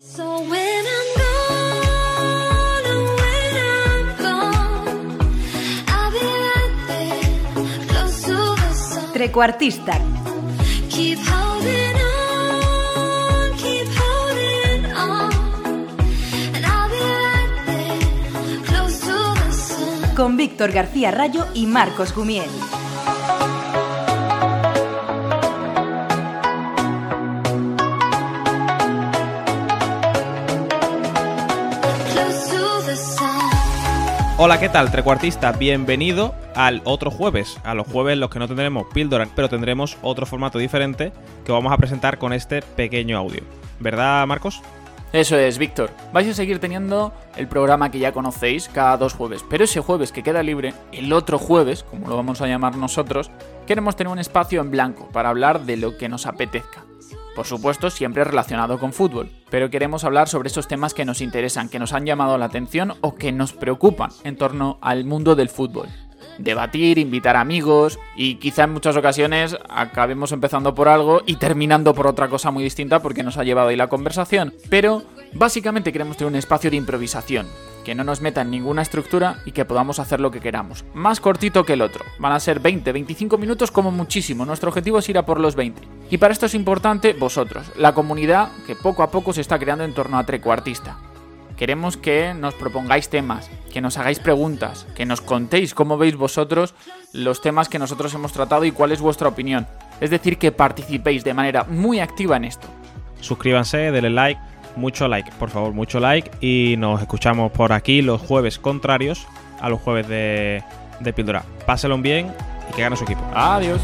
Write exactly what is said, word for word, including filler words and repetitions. So when I'm gone, when I'm gone, I'll be right there, close to the sun. Trecuartista. Keep holding on, keep holding on, and I'll be right there, close to the sun. Con Víctor García Rayo y Marcos Gumiel. Hola, ¿qué tal, Trecuartista? Bienvenido al otro jueves, a los jueves en los que no tendremos píldora, pero tendremos otro formato diferente que vamos a presentar con este pequeño audio. ¿Verdad, Marcos? Eso es, Víctor. Vais a seguir teniendo el programa que ya conocéis cada dos jueves, pero ese jueves que queda libre, el otro jueves, como lo vamos a llamar nosotros, queremos tener un espacio en blanco para hablar de lo que nos apetezca. Por supuesto, siempre relacionado con fútbol, pero queremos hablar sobre esos temas que nos interesan, que nos han llamado la atención o que nos preocupan en torno al mundo del fútbol. Debatir, invitar amigos y quizá en muchas ocasiones acabemos empezando por algo y terminando por otra cosa muy distinta porque nos ha llevado ahí la conversación. Pero básicamente queremos tener un espacio de improvisación, que no nos meta en ninguna estructura y que podamos hacer lo que queramos. Más cortito que el otro. Van a ser veinte a veinticinco minutos como muchísimo. Nuestro objetivo es ir a por los veinte. Y para esto es importante vosotros, la comunidad que poco a poco se está creando en torno a Trecuartista. Queremos que nos propongáis temas, que nos hagáis preguntas, que nos contéis cómo veis vosotros los temas que nosotros hemos tratado y cuál es vuestra opinión. Es decir, que participéis de manera muy activa en esto. Suscríbanse, denle like. Mucho like, por favor, mucho like. Y nos escuchamos por aquí los jueves contrarios a los jueves de, de Píldora. Pásenlo bien y que gane su equipo. Adiós.